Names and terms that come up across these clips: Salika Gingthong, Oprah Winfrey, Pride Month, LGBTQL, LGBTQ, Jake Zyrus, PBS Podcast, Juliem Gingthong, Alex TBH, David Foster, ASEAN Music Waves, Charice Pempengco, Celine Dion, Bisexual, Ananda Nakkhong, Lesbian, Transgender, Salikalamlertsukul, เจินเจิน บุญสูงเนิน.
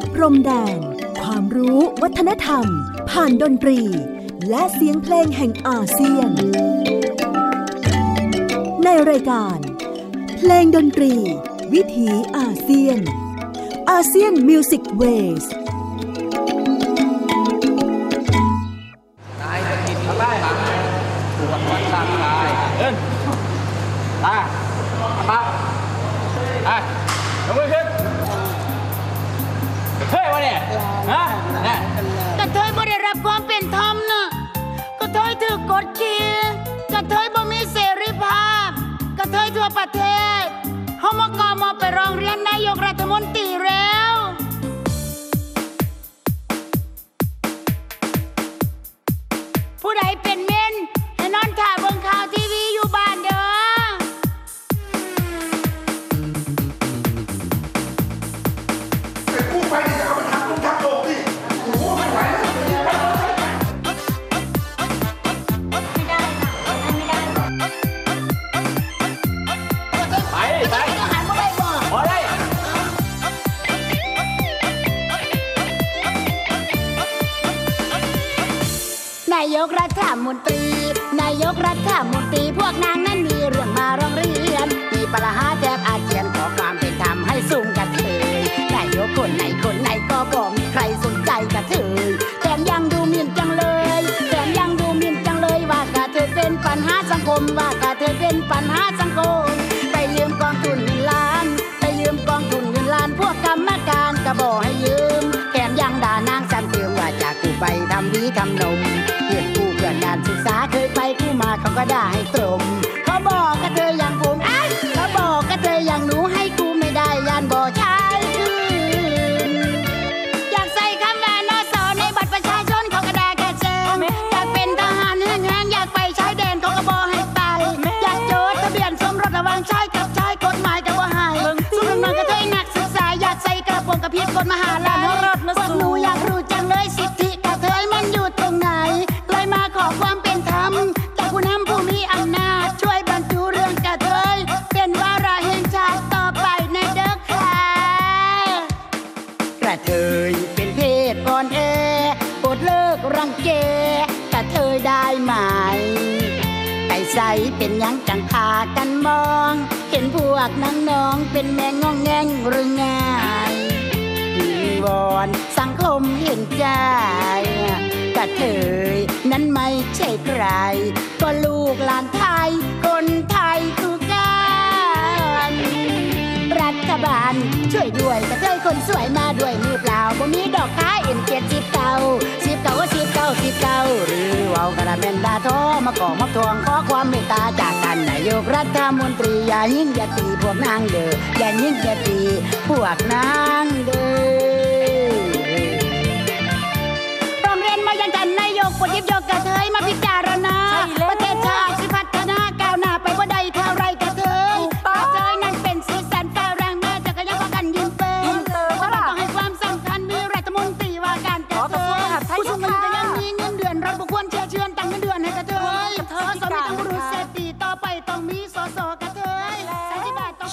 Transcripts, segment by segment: ดพรมแดนความรู้วัฒนธรรมผ่านดนตรีและเสียงเพลงแห่งอาเซียนในรายการเพลงดนตรีวิถีอาเซียนASEAN Music Waves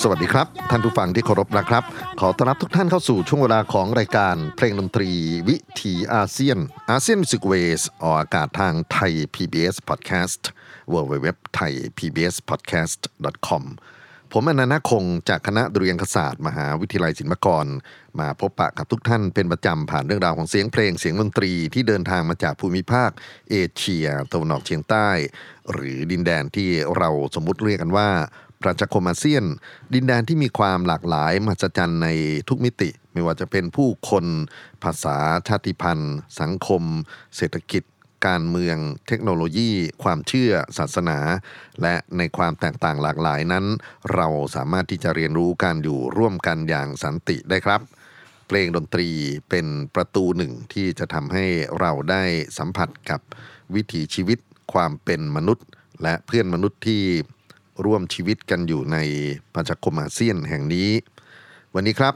สวัสดีครับท่านผู้ฟังที่เคารพนะครับขอต้อนรับทุกท่านเข้าสู่ช่วงเวลาของรายการเพลงดนตรีวิถีอาเซียน ASEAN Music Waves ออกอากาศทางไทย PBS Podcast www.thaipbspodcast.com ผมอนันต์นาคงจากคณะดุริยางคศาสตร์มหาวิทยาลัยศิลปากรมาพบปะกับทุกท่านเป็นประจำผ่านเรื่องราวของเสียงเพลงเสียงดนตรีที่เดินทางมาจากภูมิภาคเอเชียตะวันออกเฉียงใต้หรือดินแดนที่เราสมมุติเรียกกันว่าประชาคมอาเซียนดินแดนที่มีความหลากหลายมหัศจรรย์ในทุกมิติไม่ว่าจะเป็นผู้คนภาษาชาติพันธุ์สังคมเศรษฐกิจการเมืองเทคโนโลยีความเชื่อศาสนาและในความแตกต่างหลากหลายนั้นเราสามารถที่จะเรียนรู้การอยู่ร่วมกันอย่างสันติได้ครับเพลงดนตรีเป็นประตูหนึ่งที่จะทำให้เราได้สัมผัสกับวิถีชีวิตความเป็นมนุษย์และเพื่อนมนุษย์ที่ร่วมชีวิตกันอยู่ในประชาคมอาเซียนแห่งนี้วันนี้ครับ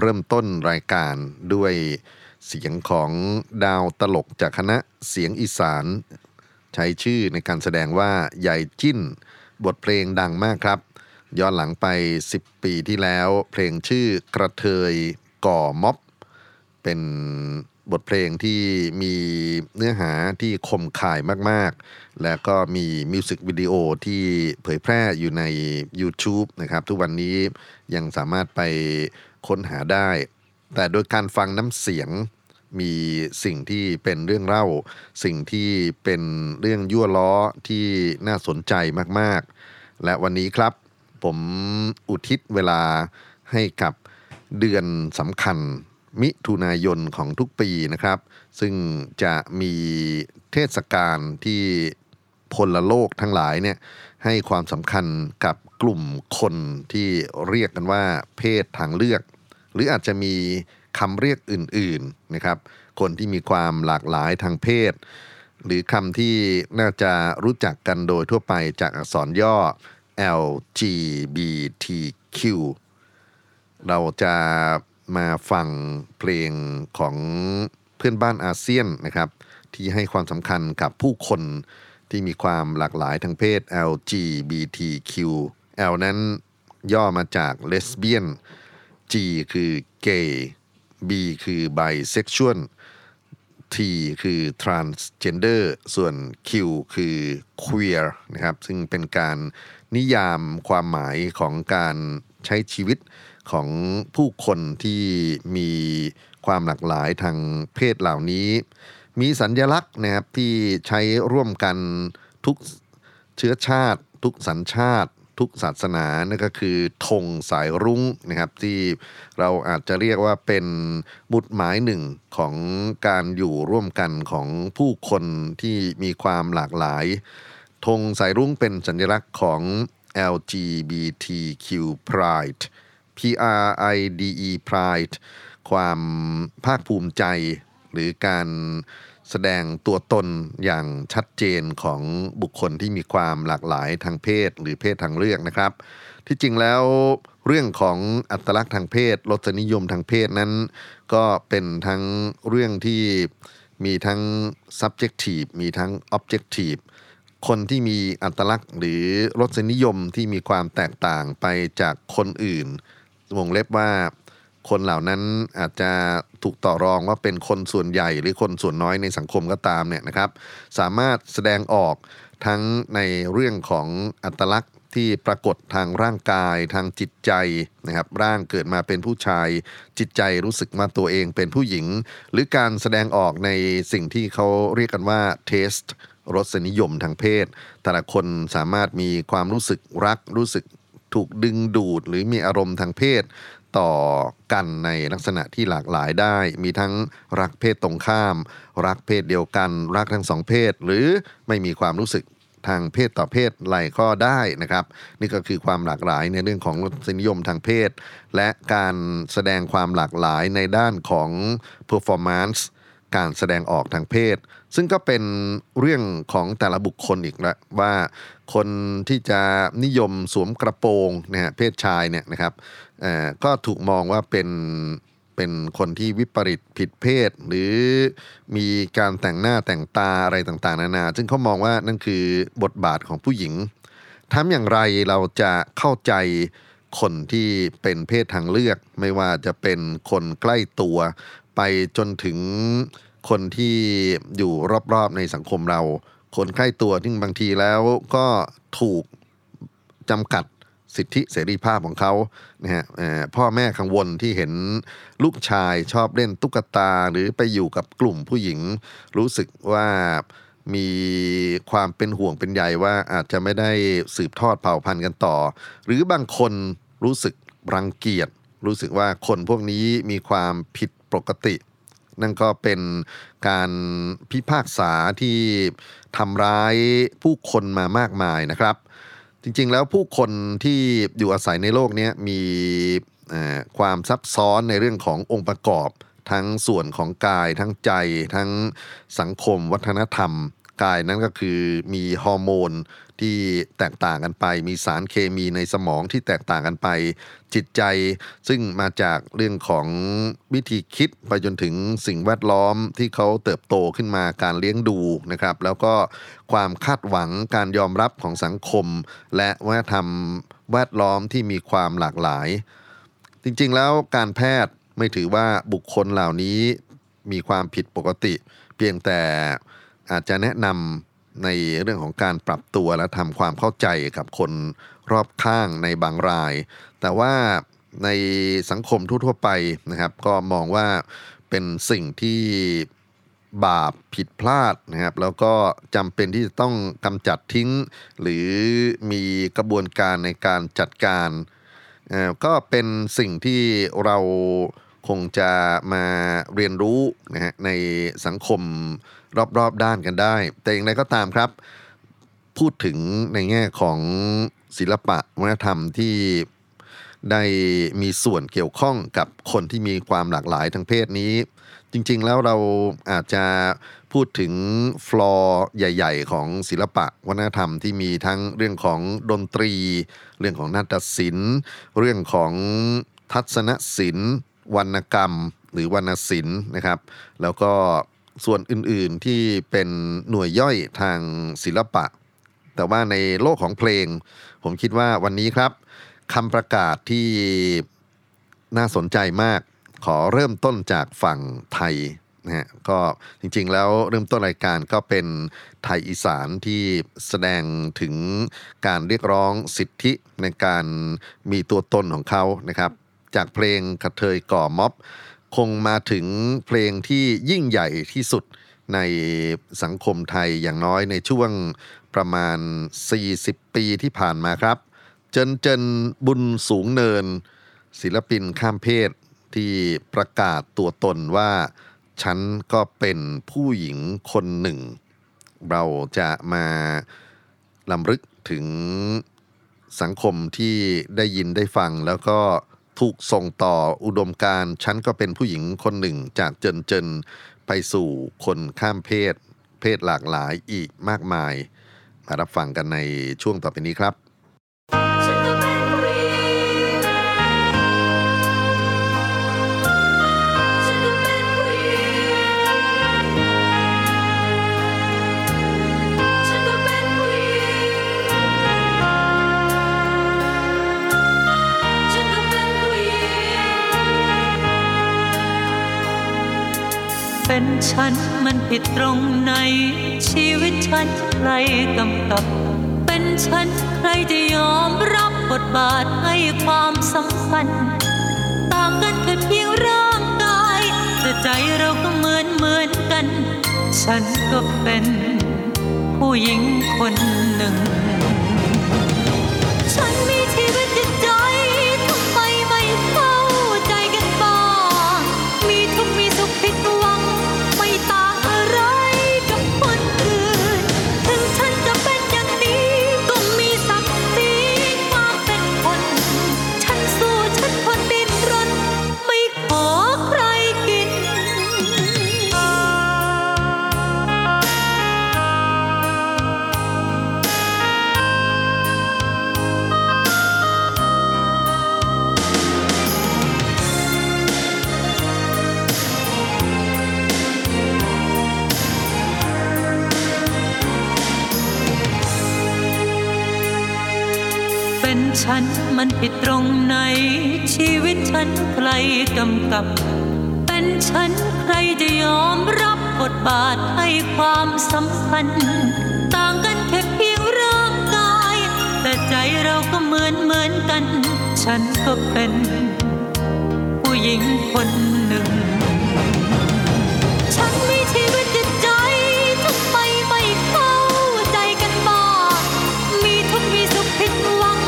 เริ่มต้นรายการด้วยเสียงของดาวตลกจากคณะเสียงอีสานใช้ชื่อในการแสดงว่าใหญ่จิ้นบทเพลงดังมากครับย้อนหลังไป10 ปีที่แล้วเพลงชื่อกระเทยก่อม็อบ เป็นบทเพลงที่มีเนื้อหาที่คมคายมากๆและก็มีมิวสิกวิดีโอที่เผยแพร่อยู่ใน YouTube นะครับทุกวันนี้ยังสามารถไปค้นหาได้แต่โดยการฟังน้ำเสียงมีสิ่งที่เป็นเรื่องเล่าสิ่งที่เป็นเรื่องยั่วล้อที่น่าสนใจมากๆและวันนี้ครับผมอุทิศเวลาให้กับเดือนสำคัญมิถุนายนของทุกปีนะครับซึ่งจะมีเทศกาลที่พลโลกทั้งหลายเนี่ยให้ความสำคัญกับกลุ่มคนที่เรียกกันว่าเพศทางเลือกหรืออาจจะมีคำเรียกอื่นๆนะครับคนที่มีความหลากหลายทางเพศหรือคำที่น่าจะรู้จักกันโดยทั่วไปจากอักษรย่อ LGBTQ เราจะมาฟังเพลงของเพื่อนบ้านอาเซียนนะครับที่ให้ความสำคัญกับผู้คนที่มีความหลากหลายทางเพศ LGBTQ L นั้นย่อมาจาก Lesbian G คือ Gay B คือ Bisexual T คือ Transgender ส่วน Q คือ Queer นะครับซึ่งเป็นการนิยามความหมายของการใช้ชีวิตของผู้คนที่มีความหลากหลายทางเพศเหล่านี้มีสัญลักษณ์นะครับที่ใช้ร่วมกันทุกเชื้อชาติทุกสัญชาติทุกศาสนานั่นก็คือธงสายรุ้งนะครับที่เราอาจจะเรียกว่าเป็นบุตรหมายหนึ่งของการอยู่ร่วมกันของผู้คนที่มีความหลากหลายธงสายรุ้งเป็นสัญลักษณ์ของ LGBTQ Pride PRIDE Pride ความภาคภูมิใจหรือการแสดงตัวตนอย่างชัดเจนของบุคคลที่มีความหลากหลายทางเพศหรือเพศทางเลือกนะครับที่จริงแล้วเรื่องของอัตลักษณ์ทางเพศรสนิยมทางเพศนั้นก็เป็นทั้งเรื่องที่มีทั้ง subjective มีทั้ง objective คนที่มีอัตลักษณ์หรือรสนิยมที่มีความแตกต่างไปจากคนอื่นวงเล็บว่าคนเหล่านั้นอาจจะถูกต่อรองว่าเป็นคนส่วนใหญ่หรือคนส่วนน้อยในสังคมก็ตามเนี่ยนะครับสามารถแสดงออกทั้งในเรื่องของอัตลักษณ์ที่ปรากฏทางร่างกายทางจิตใจนะครับร่างเกิดมาเป็นผู้ชายจิตใจรู้สึกมาตัวเองเป็นผู้หญิงหรือการแสดงออกในสิ่งที่เขาเรียกกันว่าเทสต์รสนิยมทางเพศแต่ละคนสามารถมีความรู้สึกรักรู้สึกถูกดึงดูดหรือมีอารมณ์ทางเพศต่อกันในลักษณะที่หลากหลายได้มีทั้งรักเพศตรงข้ามรักเพศเดียวกันรักทั้งสองเพศหรือไม่มีความรู้สึกทางเพศต่อเพศไหลก็ได้นะครับนี่ก็คือความหลากหลายในเรื่องของรสนิยมทางเพศและการแสดงความหลากหลายในด้านของ performance การแสดงออกทางเพศซึ่งก็เป็นเรื่องของแต่ละบุคคลอีกแล้วว่าคนที่จะนิยมสวมกระโปรงนะฮะเพศชายเนี่ยนะครับก็ถูกมองว่าเป็นคนที่วิปริตผิดเพศหรือมีการแต่งหน้าแต่งตาอะไรต่างๆนานาซึ่งเขามองว่านั่นคือบทบาทของผู้หญิงทำอย่างไรเราจะเข้าใจคนที่เป็นเพศทางเลือกไม่ว่าจะเป็นคนใกล้ตัวไปจนถึงคนที่อยู่รอบๆในสังคมเราคนใกล้ตัวที่บางทีแล้วก็ถูกจำกัดสิทธิเสรีภาพของเขานะฮะพ่อแม่กังวลที่เห็นลูกชายชอบเล่นตุ๊กตาหรือไปอยู่กับกลุ่มผู้หญิงรู้สึกว่ามีความเป็นห่วงเป็นใยว่าอาจจะไม่ได้สืบทอดเผ่าพันธุ์กันต่อหรือบางคนรู้สึกรังเกียจรู้สึกว่าคนพวกนี้มีความผิดปกตินั่นก็เป็นการพิพากษาที่ทำร้ายผู้คนมามากมายนะครับจริงๆแล้วผู้คนที่อยู่อาศัยในโลกนี้มีความซับซ้อนในเรื่องขององค์ประกอบทั้งส่วนของกายทั้งใจทั้งสังคมวัฒนธรรมกายนั้นก็คือมีฮอร์โมนที่แตกต่างกันไปมีสารเคมีในสมองที่แตกต่างกันไปจิตใจซึ่งมาจากเรื่องของวิธีคิดไปจนถึงสิ่งแวดล้อมที่เขาเติบโตขึ้นมาการเลี้ยงดูนะครับแล้วก็ความคาดหวังการยอมรับของสังคมและวัฒนธรรมแวดล้อมที่มีความหลากหลายจริงๆแล้วการแพทย์ ไม่ถือว่าบุคคลเหล่านี้มีความผิดปกติเพียงแต่อาจจะแนะนำในเรื่องของการปรับตัวและทำความเข้าใจกับคนรอบข้างในบางรายแต่ว่าในสังคมทั่วไปนะครับก็มองว่าเป็นสิ่งที่บาปผิดพลาดนะครับแล้วก็จำเป็นที่จะต้องกำจัดทิ้งหรือมีกระบวนการในการจัดการก็เป็นสิ่งที่เราคงจะมาเรียนรู้นะฮะในสังคมรอบๆด้านกันได้แต่อย่างไรก็ตามครับพูดถึงในแง่ของศิลปะวัฒนธรรมที่ได้มีส่วนเกี่ยวข้องกับคนที่มีความหลากหลายทางเพศนี้จริงๆแล้วเราอาจจะพูดถึงฟลอร์ใหญ่ๆของศิลปะวัฒนธรรมที่มีทั้งเรื่องของดนตรีเรื่องของนาฏศิลป์เรื่องของทัศนศิลป์วรรณกรรมหรือวรรณศิลป์นะครับแล้วก็ส่วนอื่นๆที่เป็นหน่วยย่อยทางศิลปะแต่ว่าในโลกของเพลงผมคิดว่าวันนี้ครับคำประกาศที่น่าสนใจมากขอเริ่มต้นจากฝั่งไทยนะฮะก็จริงๆแล้วเริ่มต้นรายการก็เป็นไทยอีสานที่แสดงถึงการเรียกร้องสิทธิในการมีตัวตนของเขานะครับจากเพลงกระเทยก่อม็อบคงมาถึงเพลงที่ยิ่งใหญ่ที่สุดในสังคมไทยอย่างน้อยในช่วงประมาณ40ปีที่ผ่านมาครับเจนบุญสูงเนินศิลปินข้ามเพศที่ประกาศตัวตนว่าฉันก็เป็นผู้หญิงคนหนึ่งเราจะมารำลึกถึงสังคมที่ได้ยินได้ฟังแล้วก็ถูกส่งต่ออุดมการณ์ฉันก็เป็นผู้หญิงคนหนึ่งจากเจนไปสู่คนข้ามเพศหลากหลายอีกมากมายมารับฟังกันในช่วงต่อไปนี้ครับเป็นฉันมันผิดตรงไหนชีวิตฉันใครกำกับเป็นฉันใครจะยอมรับบทบาทให้ความสำคัญต่างกันแค่เพียงร่างกายแต่ใจเราก็เหมือนกันฉันก็เป็นผู้หญิงคนหนึ่งฉันมีชีวิตที่ใจทำไมไม่เข้าใจกันบ้างมีทุกข์มีสุขผิดหวังฉันมันผิดตรงไหนชีวิตฉันใครกำกับเป็นฉันใครจะยอมรับบทบาทให้ความสำคัญต่างกันแค่เพียงร่างกายแต่ใจเราก็เหมือนกันฉันก็เป็นผู้หญิงคนหนึ่งฉันมีชีวิตจิตใจทำไมไม่เข้าใจกันบ้างมีทุกข์มีสุขผิดหวัง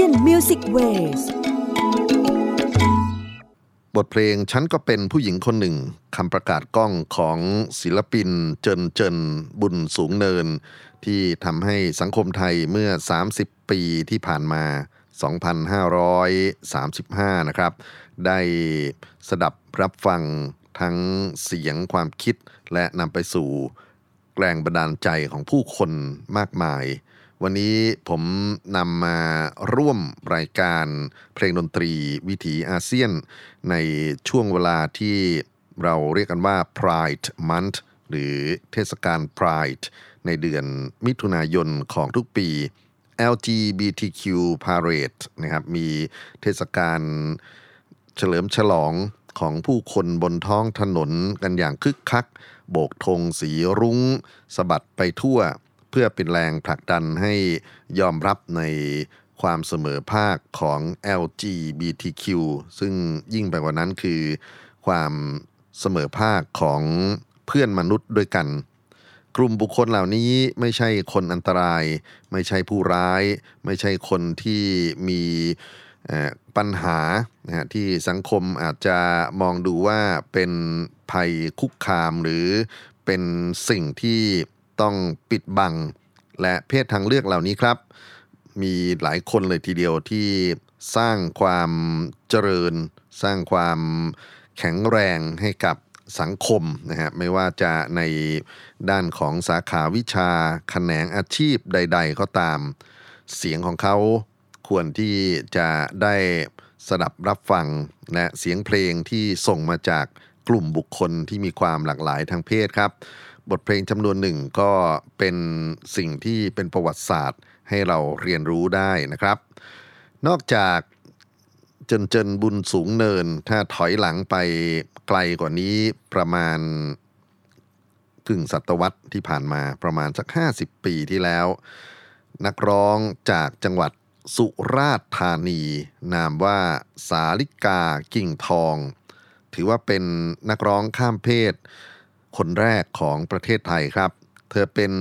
Lesbian Music Waves บทเพลงฉันก็เป็นผู้หญิงคนหนึ่งคำประกาศกล้องของศิลปินเจินบุญสูงเนินที่ทำให้สังคมไทยเมื่อ30ปีที่ผ่านมา2535นะครับได้สดับรับฟังทั้งเสียงความคิดและนำไปสู่แรงบันดาลใจของผู้คนมากมายวันนี้ผมนำมาร่วมรายการเพลงดนตรีวิถีอาเซียนในช่วงเวลาที่เราเรียกกันว่า Pride Month หรือเทศกาล Pride ในเดือนมิถุนายนของทุกปี LGBTQ Parade นะครับมีเทศกาลเฉลิมฉลองของผู้คนบนท้องถนนกันอย่างคึกคักโบกธงสีรุ้งสะบัดไปทั่วเพื่อเป็นแรงผลักดันให้ยอมรับในความเสมอภาคของ LGBTQ ซึ่งยิ่งไปกว่านั้นคือความเสมอภาคของเพื่อนมนุษย์ด้วยกันกลุ่มบุคคลเหล่านี้ไม่ใช่คนอันตรายไม่ใช่ผู้ร้ายไม่ใช่คนที่มีปัญหาที่สังคมอาจจะมองดูว่าเป็นภัยคุกคามหรือเป็นสิ่งที่ต้องปิดบังและเพศทางเลือกเหล่านี้ครับมีหลายคนเลยทีเดียวที่สร้างความเจริญสร้างความแข็งแรงให้กับสังคมนะฮะไม่ว่าจะในด้านของสาขาวิชาแขนงอาชีพใดๆก็ตามเสียงของเขาควรที่จะได้สดับรับฟังและเสียงเพลงที่ส่งมาจากกลุ่มบุคคลที่มีความหลากหลายทางเพศครับบทเพลงจำนวนหนึ่งก็เป็นสิ่งที่เป็นประวัติศาสตร์ให้เราเรียนรู้ได้นะครับนอกจากเจินบุญสูงเนินถ้าถอยหลังไปไกลกว่านี้ประมาณถึงศตวรรษที่ผ่านมาประมาณสัก50ปีที่แล้วนักร้องจากจังหวัดสุราษฎร์ธานีนามว่าสาลิกากิ่งทองถือว่าเป็นนักร้องข้ามเพศคนแรกของประเทศไทยครับเธอเป็น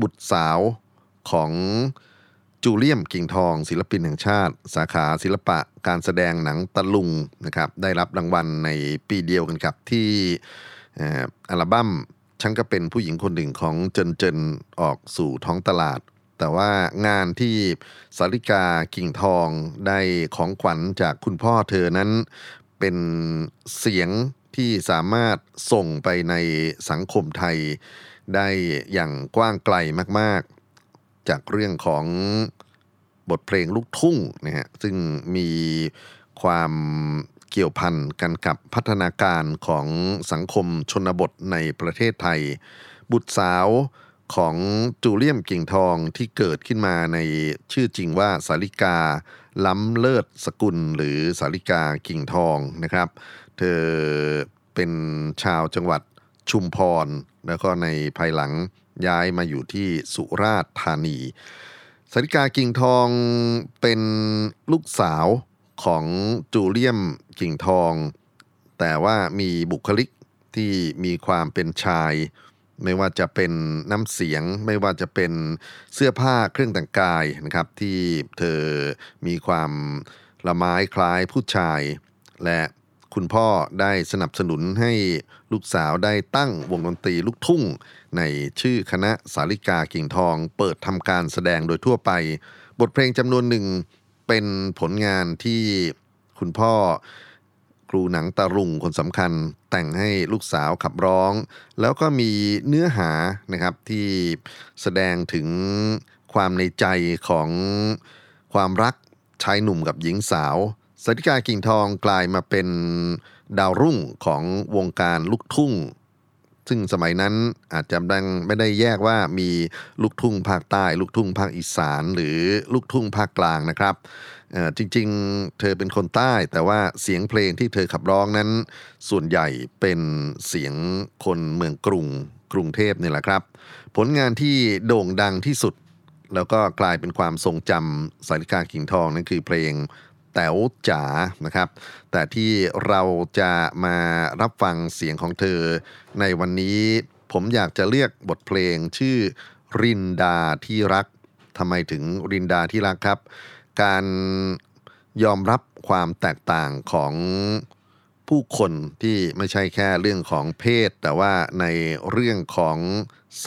บุตรสาวของจูเลียมกิ่งทองศิลปินแห่งชาติสาขาศิลปะการแสดงหนังตะลุงนะครับได้รับรางวัลในปีเดียวกันครับที่อัลบั้มฉันก็เป็นผู้หญิงคนหนึ่งของเจินออกสู่ท้องตลาดแต่ว่างานที่สาลิกากิ่งทองได้ของขวัญจากคุณพ่อเธอนั้นเป็นเสียงที่สามารถส่งไปในสังคมไทยได้อย่างกว้างไกลมากๆจากเรื่องของบทเพลงลูกทุ่งนะฮะซึ่งมีความเกี่ยวพันกันกับพัฒนาการของสังคมชนบทในประเทศไทยบุตรสาวของจูเลียมกิ่งทองที่เกิดขึ้นมาในชื่อจริงว่าสาลิกาล้ำเลิศสกุลหรือสาลิกากิ่งทองนะครับเธอเป็นชาวจังหวัดชุมพรแล้วก็ในภายหลังย้ายมาอยู่ที่สุราษฎร์ธานีสาลิกากิ่งทองเป็นลูกสาวของจูเลียมกิ่งทองแต่ว่ามีบุคลิกที่มีความเป็นชายไม่ว่าจะเป็นน้ำเสียงไม่ว่าจะเป็นเสื้อผ้าเครื่องแต่งกายนะครับที่เธอมีความละไม้คล้ายผู้ชายและคุณพ่อได้สนับสนุนให้ลูกสาวได้ตั้งวงดนตรีลูกทุ่งในชื่อคณะสาลิกากิ่งทองเปิดทำการแสดงโดยทั่วไปบทเพลงจำนวนหนึ่งเป็นผลงานที่คุณพ่อครูหนังตะลุงคนสำคัญแต่งให้ลูกสาวขับร้องแล้วก็มีเนื้อหานะครับที่แสดงถึงความในใจของความรักชายหนุ่มกับหญิงสาวสาลิกากิ่งทองกลายมาเป็นดาวรุ่งของวงการลูกทุ่งซึ่งสมัยนั้นอาจจะไม่ได้แยกว่ามีลูกทุ่งภาคใต้ลูกทุ่งภาคอีสานหรือลูกทุ่งภาคกลางนะครับจริงๆเธอเป็นคนใต้แต่ว่าเสียงเพลงที่เธอขับร้องนั้นส่วนใหญ่เป็นเสียงคนเมืองกรุงเทพนี่แหละครับผลงานที่โด่งดังที่สุดแล้วก็กลายเป็นความทรงจำสาลิกากิ่งทองนั่นคือเพลงแต๋วจ๋านะครับแต่ที่เราจะมารับฟังเสียงของเธอในวันนี้ผมอยากจะเลือกบทเพลงชื่อรินดาที่รักทำไมถึงรินดาที่รักครับ การยอมรับความแตกต่างของผู้คนที่ไม่ใช่แค่เรื่องของเพศแต่ว่าในเรื่องของ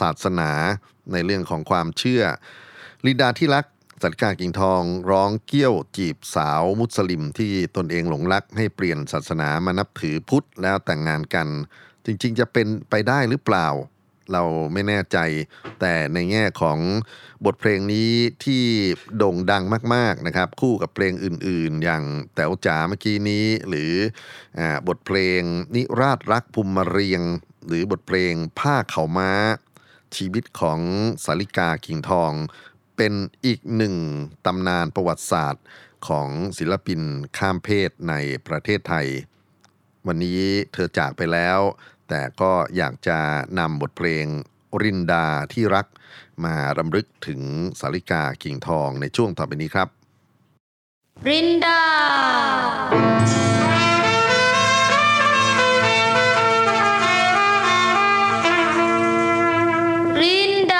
ศาสนาในเรื่องของความเชื่อลินดาที่รักสันติกากิ่งทองร้องเกี้ยวจีบสาวมุสลิมที่ตนเองหลงรักให้เปลี่ยนศาสนามานับถือพุทธแล้วแต่งงานกันจริงๆจะเป็นไปได้หรือเปล่าเราไม่แน่ใจแต่ในแง่ของบทเพลงนี้ที่โด่งดังมากๆนะครับคู่กับเพลงอื่นๆอย่างแต๋วจ๋าเมื่อกี้นี้หรือบทเพลงนิราศรักภูมิมาเรียงหรือบทเพลงผ้าเขาม้าชีวิตของสาริกากิ่งทองเป็นอีกหนึ่งตำนานประวัติศาสตร์ของศิลปินข้ามเพศในประเทศไทยวันนี้เธอจากไปแล้วแต่ก็อยากจะนำบทเพลงรินดาที่รักมารำลึกถึงสาริกากิ่งทองในช่วงต่อไปนี้ครับรินดารินด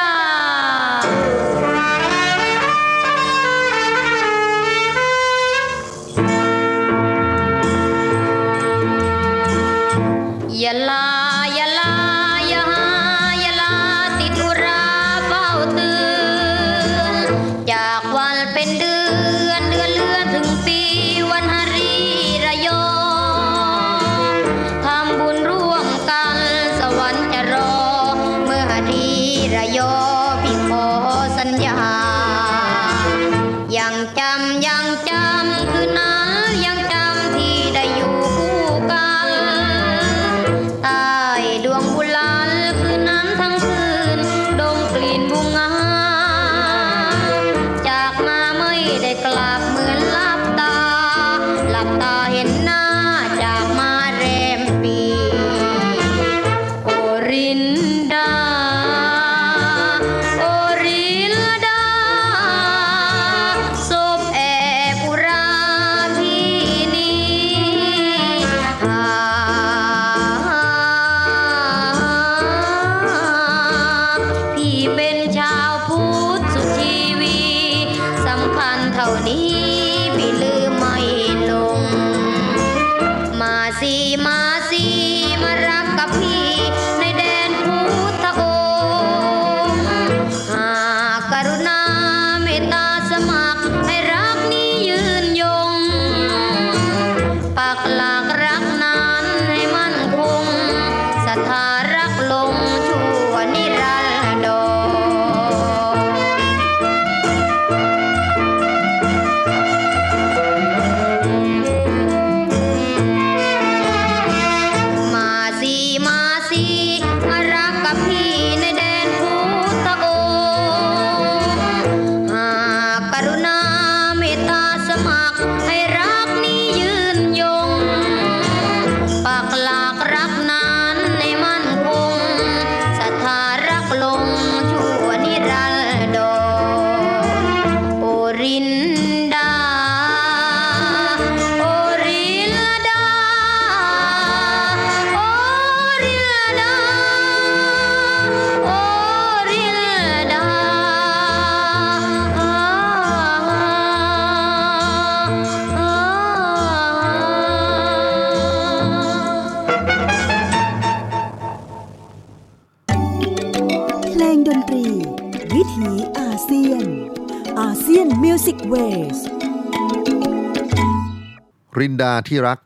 าที่รัก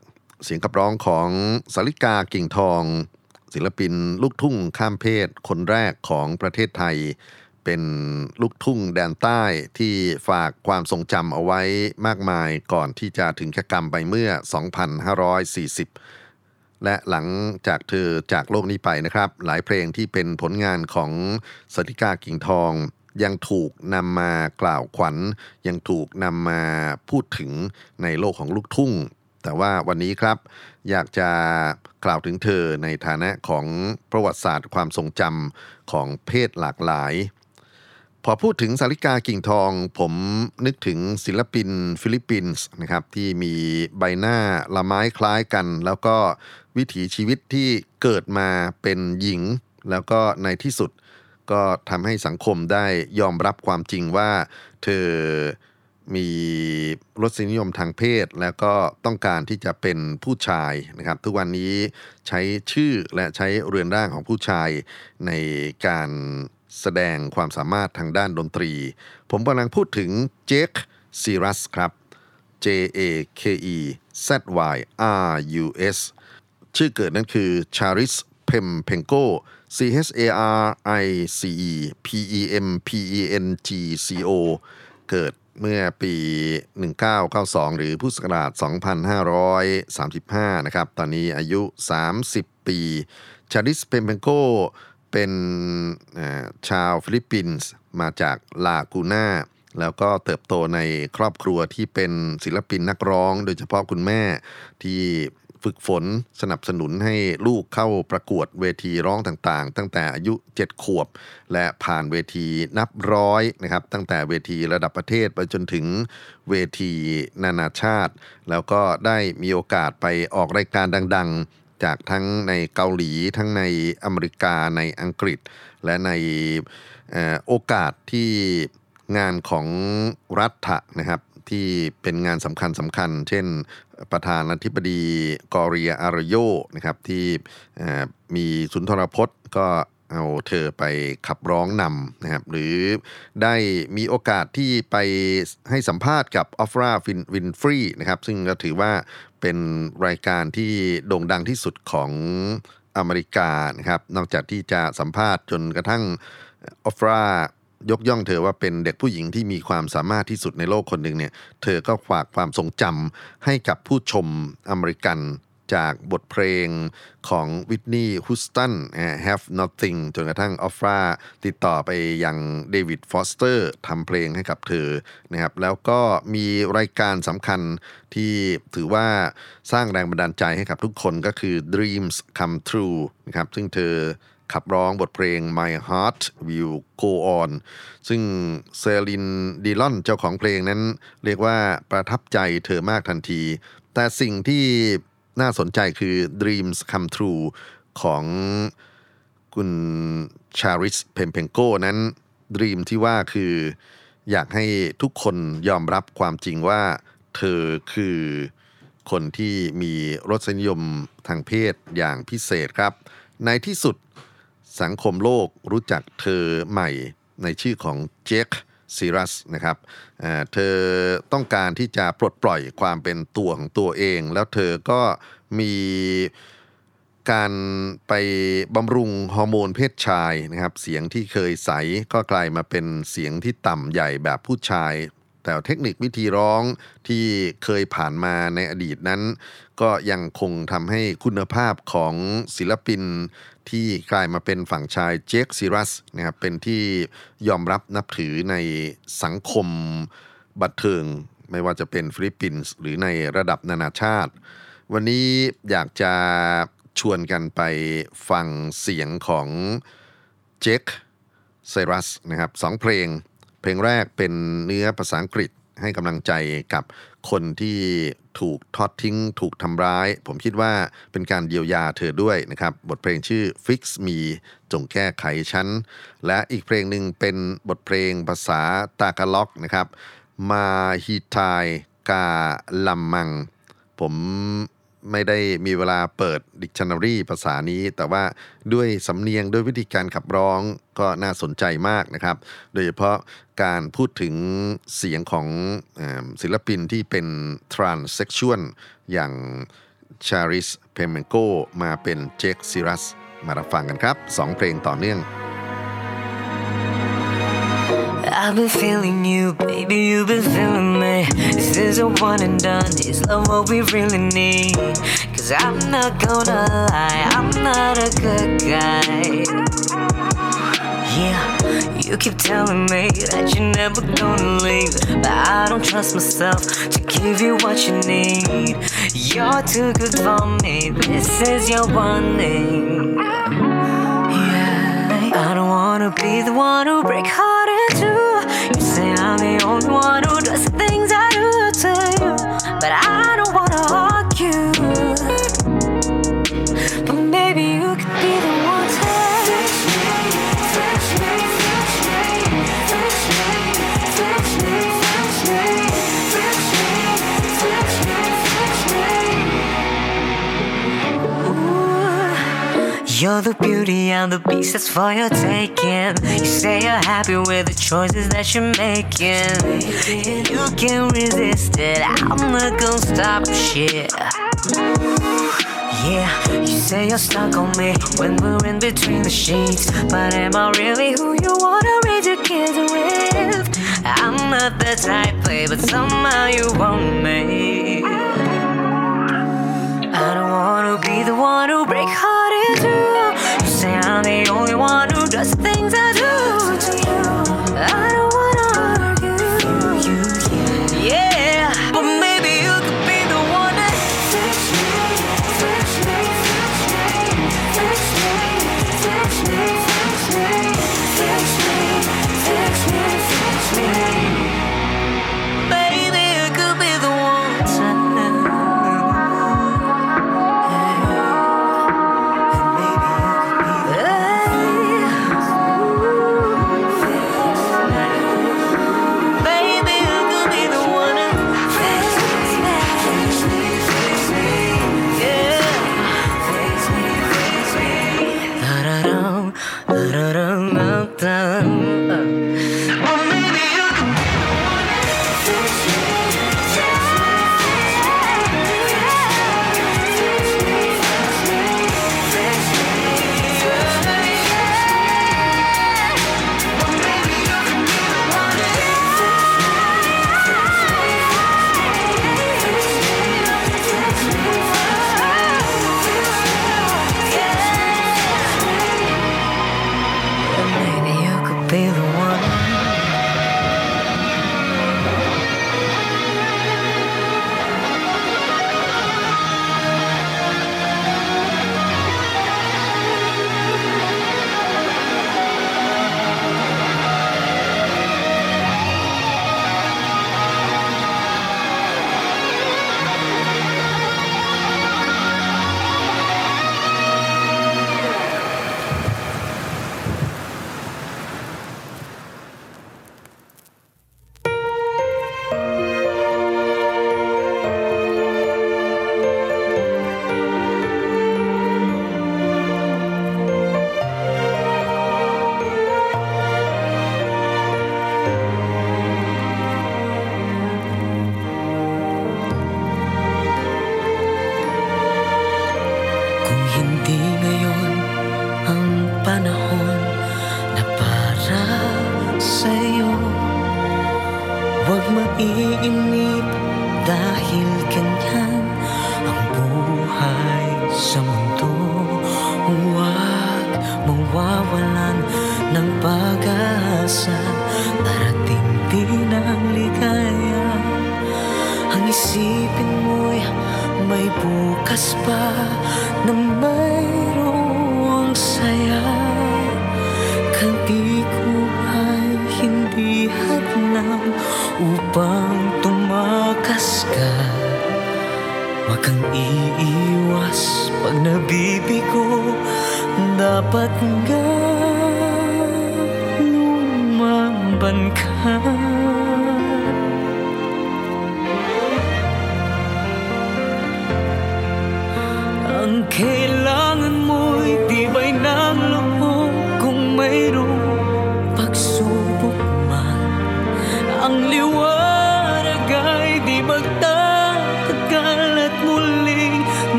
เสียงขับร้องของสาริกากิ่งทองศิลปินลูกทุ่งข้ามเพศคนแรกของประเทศไทยเป็นลูกทุ่งแดนใต้ที่ฝากความทรงจำเอาไว้มากมายก่อนที่จะถึงชะกรรมไปเมื่อ 2540 และหลังจากเธอจากโลกนี้ไปนะครับหลายเพลงที่เป็นผลงานของสาริกากิ่งทองยังถูกนำมากล่าวขวัญยังถูกนำมาพูดถึงในโลกของลูกทุ่งแต่ว่าวันนี้ครับอยากจะกล่าวถึงเธอในฐานะของประวัติศาสตร์ความทรงจำของเพศหลากหลายพอพูดถึงสาริกากิ่งทองผมนึกถึงศิลปินฟิลิปปินส์นะครับที่มีใบหน้าละไม้คล้ายกันแล้วก็วิถีชีวิตที่เกิดมาเป็นหญิงแล้วก็ในที่สุดก็ทำให้สังคมได้ยอมรับความจริงว่าเธอ มีรสนิยมทางเพศแล้วก็ต้องการที่จะเป็นผู้ชายนะครับทุกวันนี้ใช้ชื่อและใช้เรือนร่างของผู้ชายในการแสดงความสามารถทางด้านดนตรีผมกำลังพูดถึงเจคซีรัสครับ JakeZyrus ชื่อเกิดนั่นคือ Charice Pempengco CharicePempengco เกิดเมื่อปี1992หรือพุทธศักราช2535นะครับตอนนี้อายุ30ปี Charice Pempengco เป็นชาวฟิลิปปินส์มาจากลากูน่าแล้วก็เติบโตในครอบครัวที่เป็นศิลปินนักร้องโดยเฉพาะคุณแม่ที่ฝึกฝนสนับสนุนให้ลูกเข้าประกวดเวทีร้องต่างๆตั้งแต่อายุ7ขวบและผ่านเวทีนับร้อยนะครับตั้งแต่เวทีระดับประเทศไปจนถึงเวทีนานาชาติแล้วก็ได้มีโอกาสไปออกรายการดังๆจากทั้งในเกาหลีทั้งในอเมริกาในอังกฤษและในโอกาสที่งานของรัฐนะครับที่เป็นงานสำคัญเช่นประธานาธิบดีกอเรียอาราโยนะครับที่มีสุนทรพจน์ก็เอาเธอไปขับร้องนำนะครับหรือได้มีโอกาสที่ไปให้สัมภาษณ์กับออฟราวินฟรีนะครับซึ่งก็ถือว่าเป็นรายการที่โด่งดังที่สุดของอเมริกานะครับนอกจากที่จะสัมภาษณ์จนกระทั่งออฟรายกย่องเธอว่าเป็นเด็กผู้หญิงที่มีความสามารถที่สุดในโลกคนหนึ่งเนี่ยเธอก็ฝากความทรงจำให้กับผู้ชมอเมริกันจากบทเพลงของวิทนีย์ฮูสตัน Have Nothing จนกระทั่งออฟราติดต่อไปยังเดวิดฟอสเตอร์ทำเพลงให้กับเธอนะครับแล้วก็มีรายการสำคัญที่ถือว่าสร้างแรงบันดาลใจให้กับทุกคนก็คือ Dreams Come True นะครับซึ่งเธอขับร้องบทเพลง My Heart Will Go On ซึ่งCeline Dionเจ้าของเพลงนั้นเรียกว่าประทับใจเธอมากทันทีแต่สิ่งที่น่าสนใจคือ Dreams Come True ของคุณ Charice Pempengco นั้น Dream ที่ว่าคืออยากให้ทุกคนยอมรับความจริงว่าเธอคือคนที่มีรสนิยมทางเพศอย่างพิเศษครับในที่สุดสังคมโลกรู้จักเธอใหม่ในชื่อของเจคซิรัสนะครับเธอต้องการที่จะปลดปล่อยความเป็นตัวของตัวเองแล้วเธอก็มีการไปบำรุงฮอร์โมนเพศชายนะครับเสียงที่เคยใสก็กลายมาเป็นเสียงที่ต่ำใหญ่แบบผู้ชายแต่เทคนิควิธีร้องที่เคยผ่านมาในอดีตนั้นก็ยังคงทำให้คุณภาพของศิลปินที่กลายมาเป็นฝั่งชายเจคซิรัสนะครับเป็นที่ยอมรับนับถือในสังคมบันเทิงไม่ว่าจะเป็นฟิลิปปินส์หรือในระดับนานาชาติวันนี้อยากจะชวนกันไปฟังเสียงของเจคซิรัสนะครับสองเพลงแรกเป็นเนื้อภาษาอังกฤษให้กำลังใจกับคนที่ถูกทอดทิ้งถูกทำร้ายผมคิดว่าเป็นการเยียวยาเธอด้วยนะครับบทเพลงชื่อ Fix Me จงแก้ไขฉันและอีกเพลงหนึ่งเป็นบทเพลงภาษาตากาล็อกนะครับมาฮิทายกาลัมมังผมไม่ได้มีเวลาเปิด Dictionary ภาษานี้แต่ว่าด้วยสำเนียงด้วยวิธีการขับร้องก็น่าสนใจมากนะครับโดยเฉพาะการพูดถึงเสียงของศิลปินที่เป็น Transsexual อย่าง Charice Pempengco มาเป็น Jake Zyrus มารับฟังกันครับ2เพลงต่อเนื่อง I've been feeling you, baby, you've been feeling me. This is a one and done, is love what we really need? Cause I'm not gonna lie, I'm not a good guy. Yeah, you keep telling me that you're never gonna leave, but I don't trust myself to give you what you need. You're too good for me, this is your warning. Yeah, I don't wanna be the one who break heart in two.I'm the only one who does the things I do to you, but I don't wanna argue. But maybe you could be the one to fix me, fix me, fix me, fix me, fix me, fix me, fix me. You're the beauty and the beast that's for your taking. You say you're happy with the choices that you're making. You can't resist it, I'm not gonna stop shit. Yeah, you say you're stuck on me when we're in between the sheets. But am I really who you wanna raise your kids with? I'm not the type play, but somehow you want me. I don't wanna be the one who break hearted too. You say I'm the only one who does things I do to you. I don't wanna argue you, yeah. But maybe you could be the one that fix me. Maybe you could be the one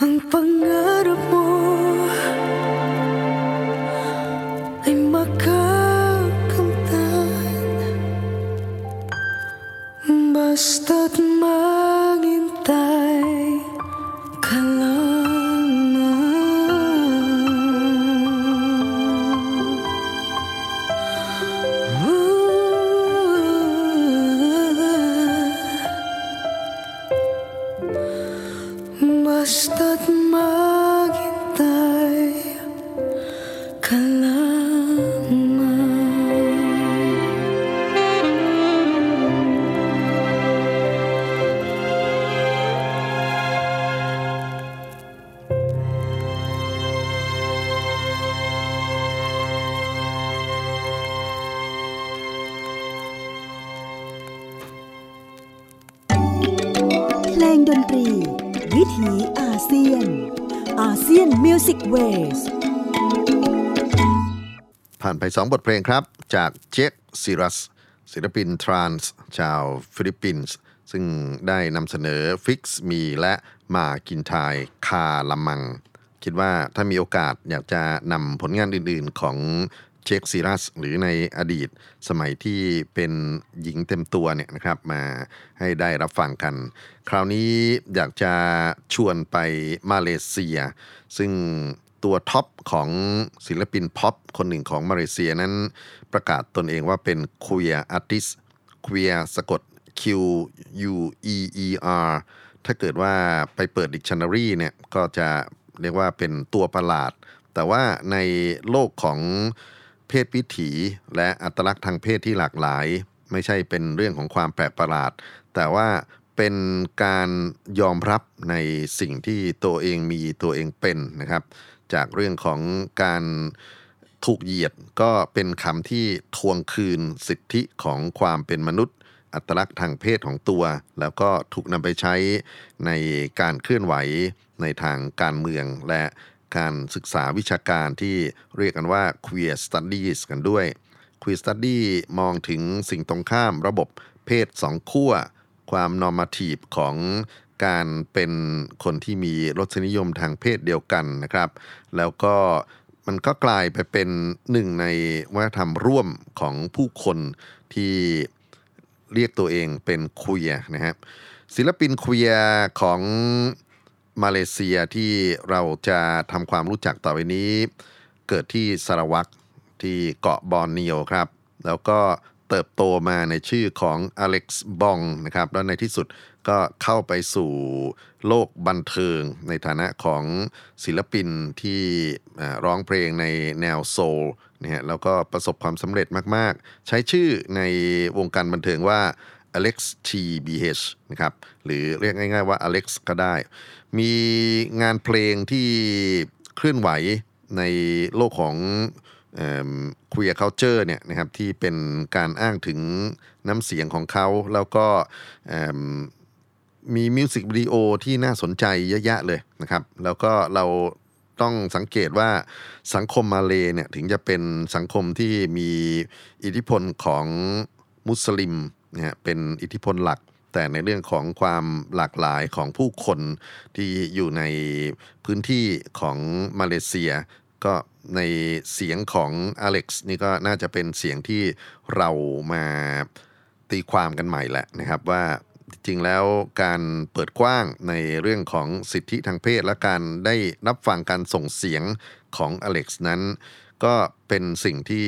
Ang pangarap mo ay makakamtan, basta't maghintay ka lamang. Basta't maghintay ka lamang.เพลงดนตรีวิถีอาเซียน ASEAN Music Waves ผ่านไป2บทเพลงครับจาก Jake Zyrus ศิลปิน Trans ชาวฟิลิปปินส์ซึ่งได้นำเสนอ Fix Me และมากินทายคาละมังคิดว่าถ้ามีโอกาสอยากจะนำผลงานอื่นๆของ Jake Zyrus หรือในอดีตสมัยที่เป็นหญิงเต็มตัวเนี่ยนะครับมาให้ได้รับฟังกันคราวนี้อยากจะชวนไปมาเลเซียซึ่งตัวท็อปของศิลปินพ็อปคนหนึ่งของมาเลเซียนั้นประกาศตนเองว่าเป็น Queer Artist Queer สะกด Q U E E R ถ้าเกิดว่าไปเปิด Dictionary เนี่ยก็จะเรียกว่าเป็นตัวประหลาดแต่ว่าในโลกของเพศวิถีและอัตลักษณ์ทางเพศที่หลากหลายไม่ใช่เป็นเรื่องของความแปลกประหลาดแต่ว่าเป็นการยอมรับในสิ่งที่ตัวเองมีตัวเองเป็นนะครับจากเรื่องของการถูกเหยียดก็เป็นคำที่ทวงคืนสิทธิของความเป็นมนุษย์อัตลักษณ์ทางเพศของตัวแล้วก็ถูกนำไปใช้ในการเคลื่อนไหวในทางการเมืองและการศึกษาวิชาการที่เรียกกันว่า Queer Studies กันด้วย Queer Study มองถึงสิ่งตรงข้ามระบบเพศสองขั้วความ normative ของการเป็นคนที่มีรสนิยมทางเพศเดียวกันนะครับแล้วก็มันก็กลายไปเป็นหนึ่งในวัฒนธรรมร่วมของผู้คนที่เรียกตัวเองเป็นเควียร์นะครับศิลปินเควียร์ของมาเลเซียที่เราจะทำความรู้จักต่อไปนี้เกิดที่สารวัตรที่เกาะบอร์เนียวครับแล้วก็เติบโตมาในชื่อของ Alex บองนะครับแล้วในที่สุดก็เข้าไปสู่โลกบันเทิงในฐานะของศิลปินที่ร้องเพลงในแนวโซลนะฮะแล้วก็ประสบความสำเร็จมากๆใช้ชื่อในวงการบันเทิงว่า Alex TBH นะครับหรือเรียกง่ายๆว่า Alex ก็ได้มีงานเพลงที่เคลื่อนไหวในโลกของqueer culture เนี่ยนะครับที่เป็นการอ้างถึงน้ำเสียงของเขาแล้วก็มีมิวสิกวิดีโอที่น่าสนใจเยอะแยะเลยนะครับแล้วก็เราต้องสังเกตว่าสังคมมาเลเนี่ยถึงจะเป็นสังคมที่มีอิทธิพลของมุสลิมนะฮะเป็นอิทธิพลหลักแต่ในเรื่องของความหลากหลายของผู้คนที่อยู่ในพื้นที่ของมาเลเซียก็ในเสียงของอเล็กซ์นี่ก็น่าจะเป็นเสียงที่เรามาตีความกันใหม่แหละนะครับว่าจริงแล้วการเปิดกว้างในเรื่องของสิทธิทางเพศและการได้รับฟังการส่งเสียงของอเล็กซ์นั้นก็เป็นสิ่งที่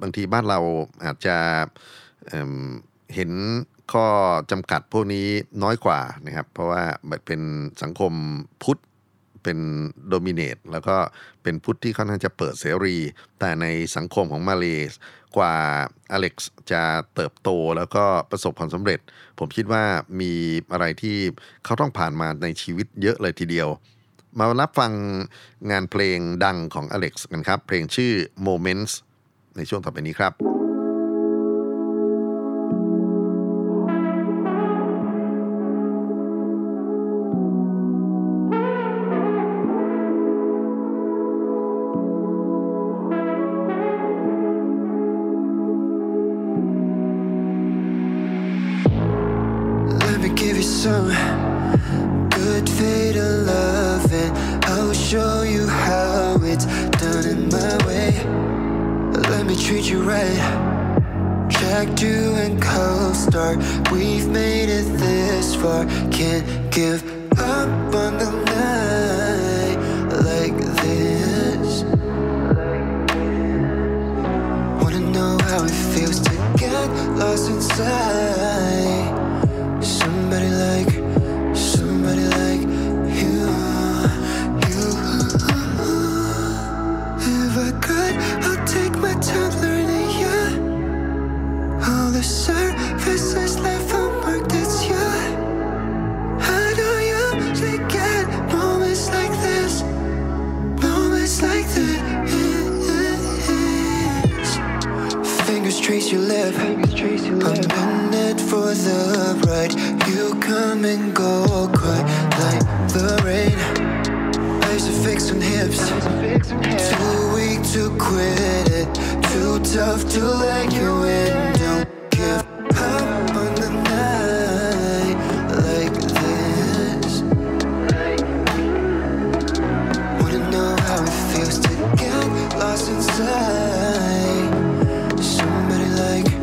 บางทีบ้านเราอาจจะเห็นข้อจำกัดพวกนี้น้อยกว่านะครับเพราะว่าเป็นสังคมพุทธเป็นโดมิเนตแล้วก็เป็นพุทธที่ค่อนข้างจะเปิดเสรีแต่ในสังคมของมาเลย์กว่าอเล็กซ์จะเติบโตแล้วก็ประสบความสำเร็จผมคิดว่ามีอะไรที่เขาต้องผ่านมาในชีวิตเยอะเลยทีเดียวมารับฟังงานเพลงดังของอเล็กซ์กันครับเพลงชื่อ Moments ในช่วงต่อไปนี้ครับSome good fatal love and did you right, checked you and cold start, we've made it this far, can't give up on the night like this, wanna know how it feels to get lost inside, somebody like the surface is left unmarked, it's you. I don't usually get moments like this. Fingers trace your lip, I'm in it for the ride. You come and go, cry like the rain. Isofix on hips, too weak to quit it, too tough to let you in. Don't give up on the night like this. Wanna know how it feels to get lost inside. Somebody like you.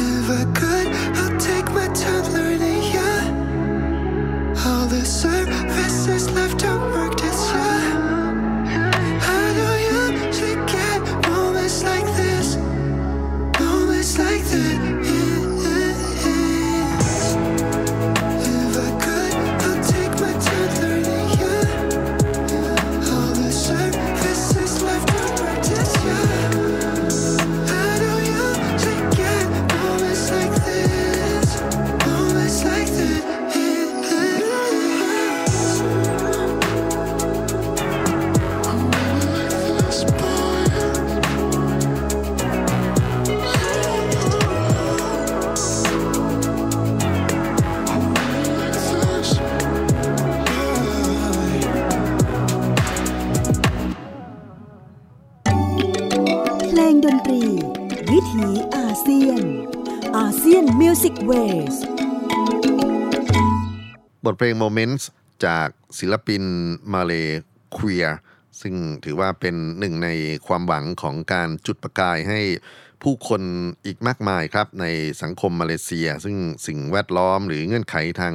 If I could, I'd take my time learning you. All the surfaces left unmarked, it's you. Waves บทเพลง Moments จากศิลปินมาเลเซียซึ่งถือว่าเป็นหนึ่งในความหวังของการจุดประกายให้ผู้คนอีกมากมายครับในสังคมมาเลเซียซึ่งสิ่งแวดล้อมหรือเงื่อนไขทาง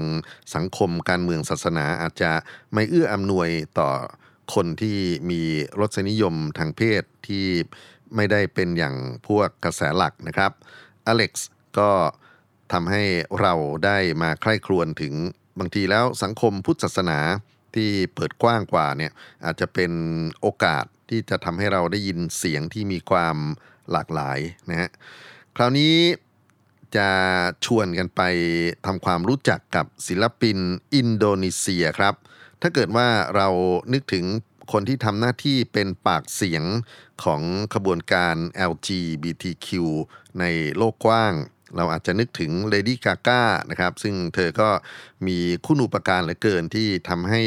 สังคมการเมืองศาสนาอาจจะไม่เอื้ออำนวยต่อคนที่มีรสนิยมทางเพศที่ไม่ได้เป็นอย่างพวกกระแสหลักนะครับ Alex ก็ทำให้เราได้มาใคร่ครวญถึงบางทีแล้วสังคมพุทธศาสนาที่เปิดกว้างกว่าเนี่ยอาจจะเป็นโอกาสที่จะทำให้เราได้ยินเสียงที่มีความหลากหลายนะฮะคราวนี้จะชวนกันไปทำความรู้จักกับศิลปินอินโดนีเซียครับถ้าเกิดว่าเรานึกถึงคนที่ทำหน้าที่เป็นปากเสียงของขบวนการ LGBTQ ในโลกกว้างเราอาจจะนึกถึงเลดี้กาก้านะครับซึ่งเธอก็มีคุณูปการเหลือเกินที่ทำให้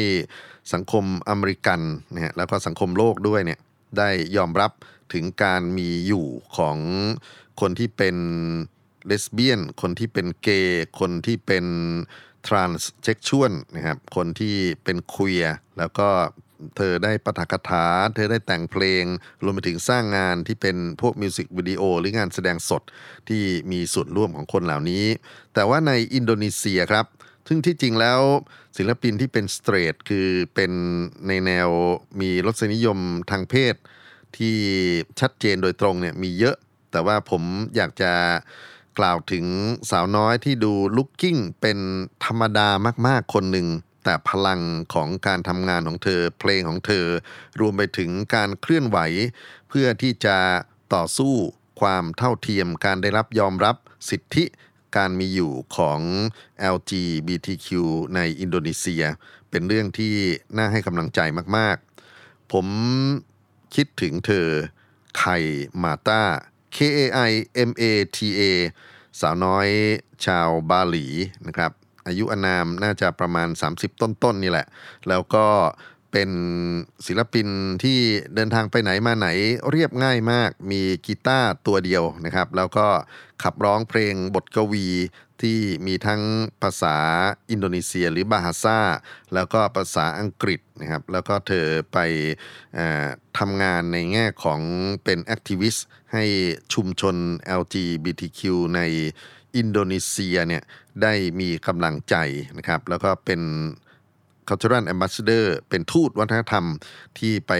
สังคมอเมริกันนะฮะแล้วก็สังคมโลกด้วยเนี่ยได้ยอมรับถึงการมีอยู่ของคนที่เป็นเลสเบี้ยนคนที่เป็นเกย์คนที่เป็นทรานส์เซ็กชวลนะครับคนที่เป็นควียร์แล้วก็เธอได้ปาฐกถาเธอได้แต่งเพลงรวมไปถึงสร้างงานที่เป็นพวกมิวสิกวิดีโอหรืองานแสดงสดที่มีส่วนร่วมของคนเหล่านี้แต่ว่าในอินโดนีเซียครับซึ่งที่จริงแล้วศิลปินที่เป็นสเตรทคือเป็นในแนวมีรสนิยมทางเพศที่ชัดเจนโดยตรงเนี่ยมีเยอะแต่ว่าผมอยากจะกล่าวถึงสาวน้อยที่ดูลุคกิ้งเป็นธรรมดามากๆคนหนึ่งแต่พลังของการทำงานของเธอเพลงของเธอรวมไปถึงการเคลื่อนไหวเพื่อที่จะต่อสู้ความเท่าเทียมการได้รับยอมรับสิทธิการมีอยู่ของ LGBTQ ในอินโดนีเซียเป็นเรื่องที่น่าให้กำลังใจมากๆผมคิดถึงเธอไคมาต้า KAIMATA สาวน้อยชาวบาหลีนะครับอายุอานามน่าจะประมาณ30ต้นๆนี่แหละแล้วก็เป็นศิลปินที่เดินทางไปไหนมาไหนเรียบง่ายมากมีกีตาร์ตัวเดียวนะครับแล้วก็ขับร้องเพลงบทกวี ที่มีทั้งภาษาอินโดนีเซียหรือบาฮาซ่าแล้วก็ภาษาอังกฤษนะครับแล้วก็เธอไปทำงานในแง่ของเป็นแอคทิวิสต์ให้ชุมชน LGBTQ ในอินโดนีเซียเนี่ยได้มีกำลังใจนะครับแล้วก็เป็น Cultural Ambassador เป็นทูตวัฒนธรรมที่ไป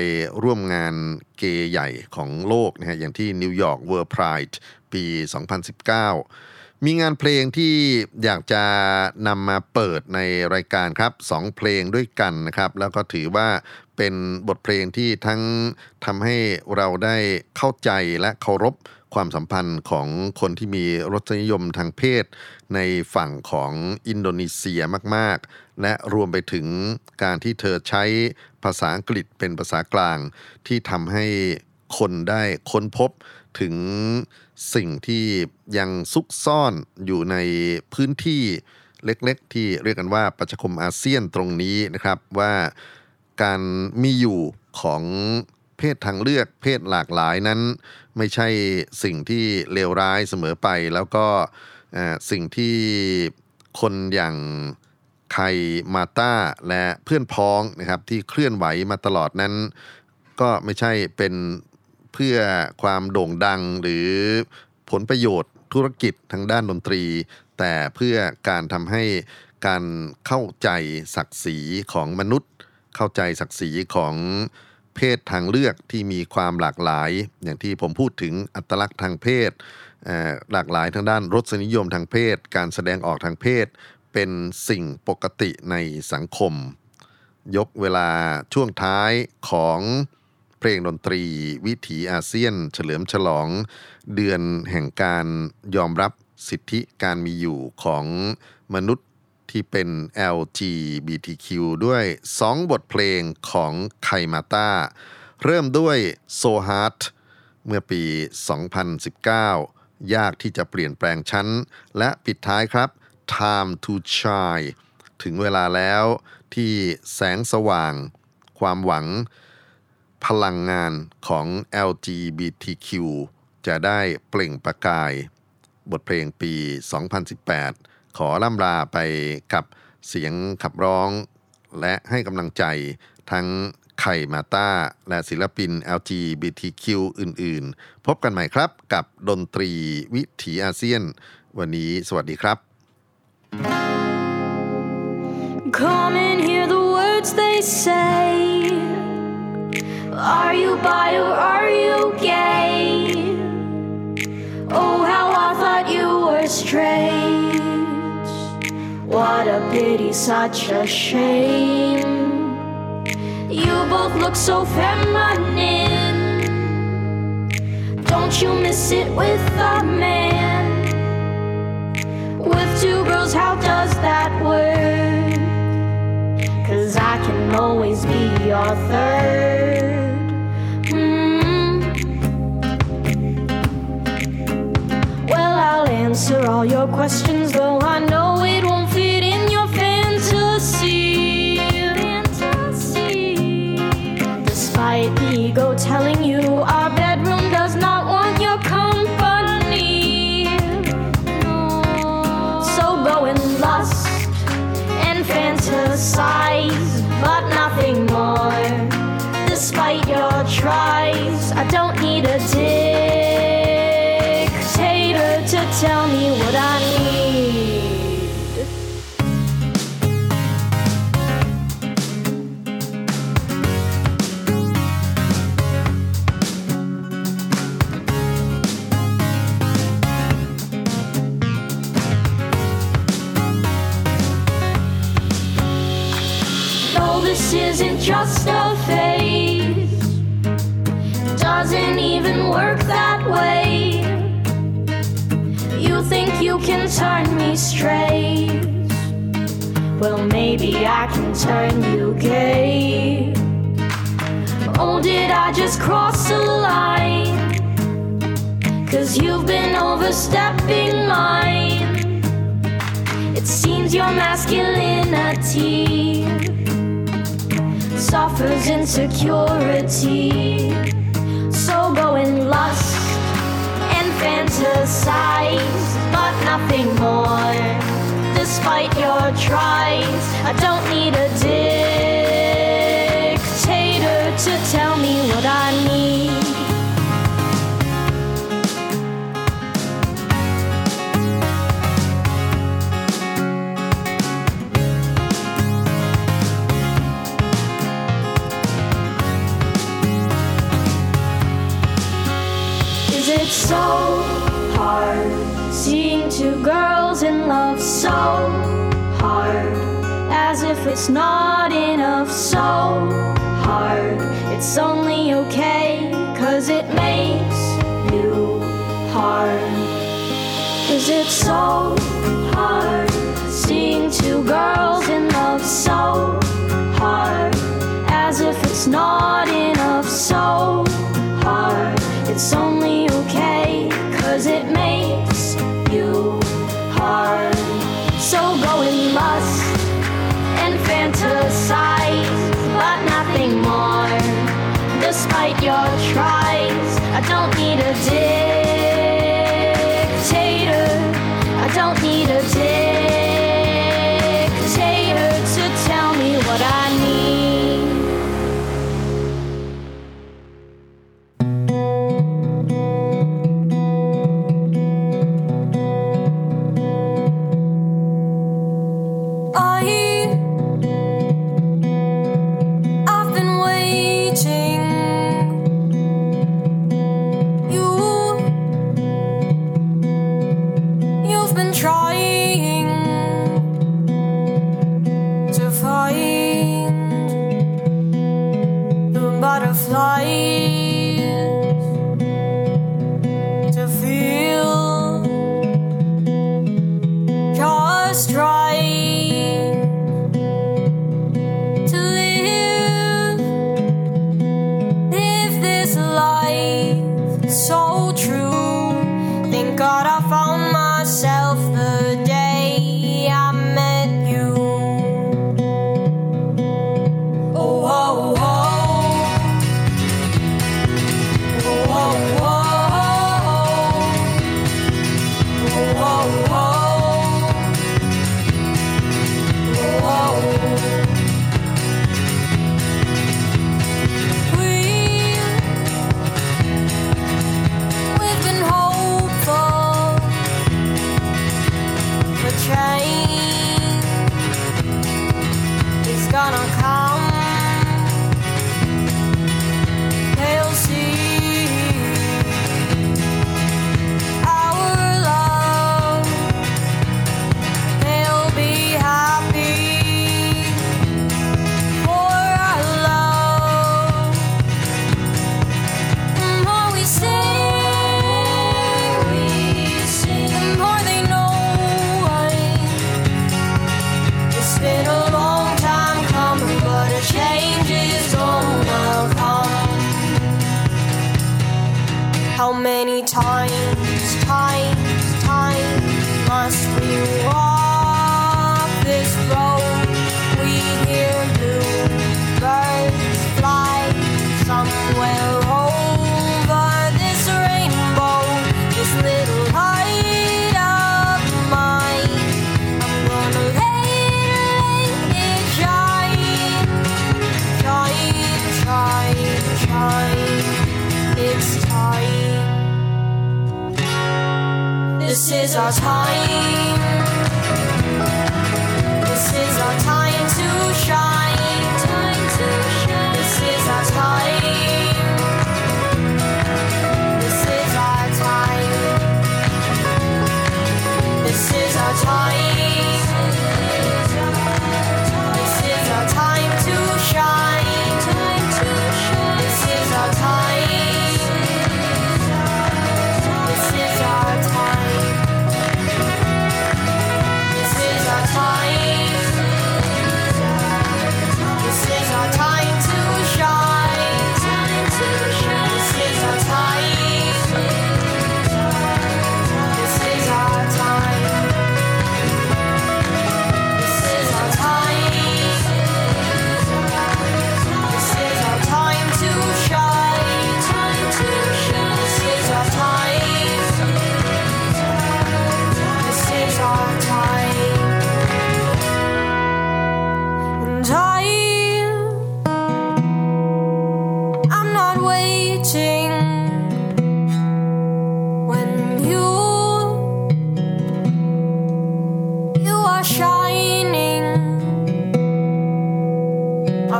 ร่วมงานเกย์ใหญ่ของโลกนะฮะอย่างที่นิวยอร์ก World Pride ปี 2019 มีงานเพลงที่อยากจะนำมาเปิดในรายการครับ2เพลงด้วยกันนะครับแล้วก็ถือว่าเป็นบทเพลงที่ทั้งทำให้เราได้เข้าใจและเคารพความสัมพันธ์ของคนที่มีรสนิยมทางเพศในฝั่งของอินโดนีเซียมากๆและรวมไปถึงการที่เธอใช้ภาษาอังกฤษเป็นภาษากลางที่ทำให้คนได้ค้นพบถึงสิ่งที่ยังซุกซ่อนอยู่ในพื้นที่เล็กๆที่เรียกกันว่าประชาคมอาเซียนตรงนี้นะครับว่าการมีอยู่ของเพศทางเลือกเพศหลากหลายนั้นไม่ใช่สิ่งที่เลวร้ายเสมอไปแล้วก็สิ่งที่คนอย่างไคมาต้าและเพื่อนพ้องนะครับที่เคลื่อนไหวมาตลอดนั้นก็ไม่ใช่เป็นเพื่อความโด่งดังหรือผลประโยชน์ธุรกิจทางด้านดนตรีแต่เพื่อการทำให้การเข้าใจศักดิ์ศรีของมนุษย์เข้าใจศักดิ์ศรีของเพศทางเลือกที่มีความหลากหลายอย่างที่ผมพูดถึงอัตลักษณ์ทางเพศหลากหลายทางด้านรสนิยมทางเพศการแสดงออกทางเพศเป็นสิ่งปกติในสังคมยกเวลาช่วงท้ายของเพลงดนตรีวิถีอาเซียนเฉลิมฉลองเดือนแห่งการยอมรับสิทธิการมีอยู่ของมนุษย์ที่เป็น LGBTQ ด้วย2บทเพลงของไคมาต้าเริ่มด้วย So Hard เมื่อปี 2019 ยากที่จะเปลี่ยนแปลงฉันและปิดท้ายครับ Time to Shine ถึงเวลาแล้วที่แสงสว่างความหวังพลังงานของ LGBTQ จะได้เปล่งประกายบทเพลงปี 2018ขอล่ำลาไปกับเสียงขับร้องและให้กำลังใจทั้งไคมาต้าและศิลปิน LGBTQ อื่นๆพบกันใหม่ครับกับดนตรีวิถีอาเซียนวันนี้สวัสดีครับ Come and hear the words they say Are you bi or are you gay Oh how I thought you were straight What a pity, such a shame You both look so feminine Don't you miss it with a man? With two girls, how does that work? 'Cause I can always be your third Well, I'll answer all your questions though I know it won't Ego telling you our bedroom does not want your company no. So go and lust and fantasize But nothing more Despite your tries I don't need a dictator to tell me what I need This isn't just a phase Doesn't even work that way You think you can turn me straight Well, maybe I can turn you gay Oh, did I just cross the line? 'Cause you've been overstepping mine It seems your masculinity Suffers insecurity So go and lust and fantasize, but nothing more. Despite your tries, I don't need a dictator to tell me what I need. It's so hard seeing two girls in love, so hard, as if it's not enough, so hard. It's only okay, cause it makes you hard. Cause it's so hard seeing two girls in love, so hard, as if it's not enough, so hard. It's only okay, cause it makes you hard. So go and lust and fantasize, but nothing more. Despite your tries, I don't need a dictator. I don't need a dictator to tell me what I need.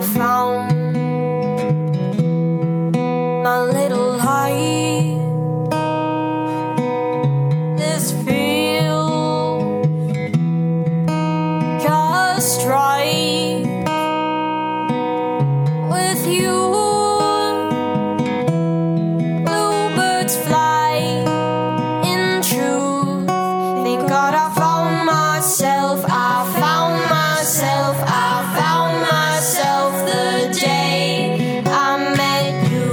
found my little light. This field just right with you. Bluebirds fly in truth. Thank God I found myself. I found myself the day I met you.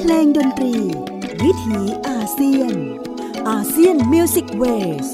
เพลงดนตรีวิถีอาเซียน ASEAN Music Waves